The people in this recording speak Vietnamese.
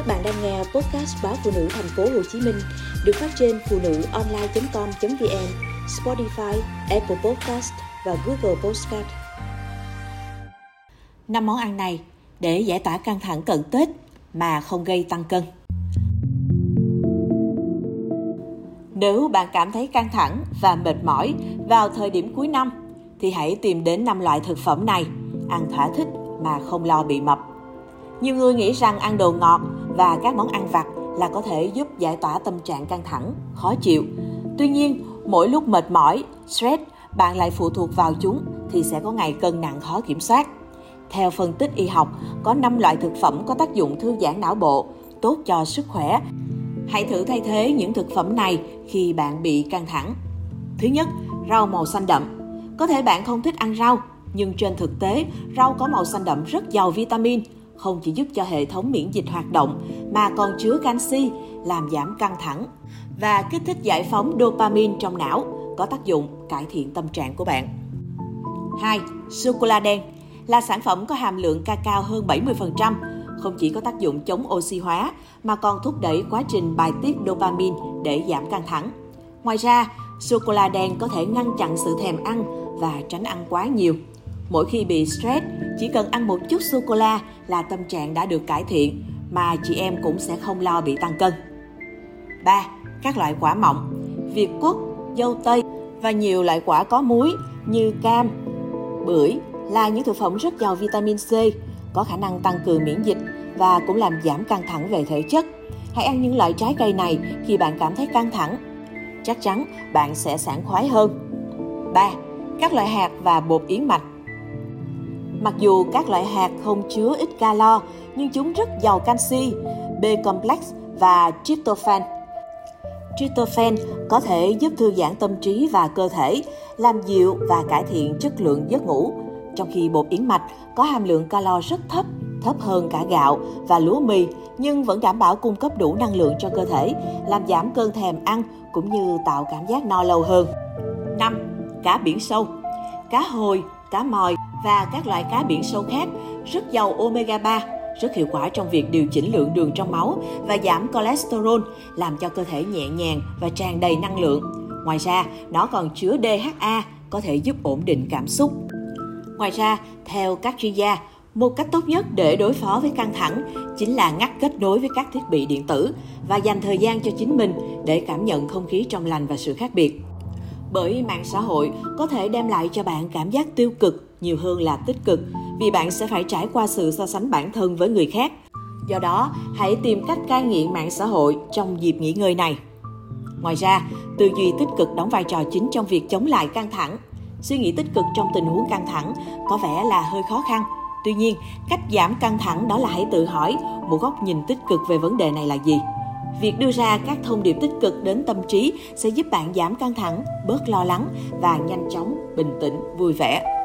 Các bạn đang nghe podcast báo Phụ Nữ Thành phố Hồ Chí Minh được phát trên phụ nữ online.com.vn, Spotify, Apple Podcast và Google Podcast. 5 món ăn này để giải tỏa căng thẳng cận Tết mà không gây tăng cân. Nếu bạn cảm thấy căng thẳng và mệt mỏi vào thời điểm cuối năm thì hãy tìm đến 5 loại thực phẩm này, ăn thỏa thích mà không lo bị mập. Nhiều người nghĩ rằng ăn đồ ngọt và các món ăn vặt là có thể giúp giải tỏa tâm trạng căng thẳng, khó chịu. Tuy nhiên, mỗi lúc mệt mỏi, stress, bạn lại phụ thuộc vào chúng thì sẽ có ngày cân nặng khó kiểm soát. Theo phân tích y học, có 5 loại thực phẩm có tác dụng thư giãn não bộ, tốt cho sức khỏe. Hãy thử thay thế những thực phẩm này khi bạn bị căng thẳng. Thứ nhất, rau màu xanh đậm. Có thể bạn không thích ăn rau, nhưng trên thực tế, rau có màu xanh đậm rất giàu vitamin, không chỉ giúp cho hệ thống miễn dịch hoạt động mà còn chứa canxi, làm giảm căng thẳng và kích thích giải phóng dopamine trong não, có tác dụng cải thiện tâm trạng của bạn. 2. Sô-cô-la đen là sản phẩm có hàm lượng cacao hơn 70%, không chỉ có tác dụng chống oxy hóa mà còn thúc đẩy quá trình bài tiết dopamine để giảm căng thẳng. Ngoài ra, sô-cô-la đen có thể ngăn chặn sự thèm ăn và tránh ăn quá nhiều. Mỗi khi bị stress, chỉ cần ăn một chút sô-cô-la là tâm trạng đã được cải thiện, mà chị em cũng sẽ không lo bị tăng cân. 3. Các loại quả mọng, việt quất, dâu tây và nhiều loại quả có muối như cam, bưởi là những thực phẩm rất giàu vitamin C, có khả năng tăng cường miễn dịch và cũng làm giảm căng thẳng về thể chất. Hãy ăn những loại trái cây này khi bạn cảm thấy căng thẳng. Chắc chắn bạn sẽ sảng khoái hơn. 3. Các loại hạt và bột yến mạch. Mặc dù các loại hạt không chứa ít calo, nhưng chúng rất giàu canxi, B-complex và tryptophan. Tryptophan có thể giúp thư giãn tâm trí và cơ thể, làm dịu và cải thiện chất lượng giấc ngủ. Trong khi bột yến mạch có hàm lượng calo rất thấp, thấp hơn cả gạo và lúa mì, nhưng vẫn đảm bảo cung cấp đủ năng lượng cho cơ thể, làm giảm cơn thèm ăn cũng như tạo cảm giác no lâu hơn. 5. Cá biển sâu. Cá hồi, cá mòi và các loại cá biển sâu khác rất giàu omega 3, rất hiệu quả trong việc điều chỉnh lượng đường trong máu và giảm cholesterol, làm cho cơ thể nhẹ nhàng và tràn đầy năng lượng. Ngoài ra, nó còn chứa DHA, có thể giúp ổn định cảm xúc. Ngoài ra, theo các chuyên gia, một cách tốt nhất để đối phó với căng thẳng chính là ngắt kết nối với các thiết bị điện tử và dành thời gian cho chính mình để cảm nhận không khí trong lành và sự khác biệt. Bởi mạng xã hội có thể đem lại cho bạn cảm giác tiêu cực nhiều hơn là tích cực, vì bạn sẽ phải trải qua sự so sánh bản thân với người khác. Do đó, hãy tìm cách cai nghiện mạng xã hội trong dịp nghỉ ngơi này. Ngoài ra, tư duy tích cực đóng vai trò chính trong việc chống lại căng thẳng. Suy nghĩ tích cực trong tình huống căng thẳng có vẻ là hơi khó khăn. Tuy nhiên, cách giảm căng thẳng đó là hãy tự hỏi một góc nhìn tích cực về vấn đề này là gì. Việc đưa ra các thông điệp tích cực đến tâm trí sẽ giúp bạn giảm căng thẳng, bớt lo lắng và nhanh chóng bình tĩnh, vui vẻ.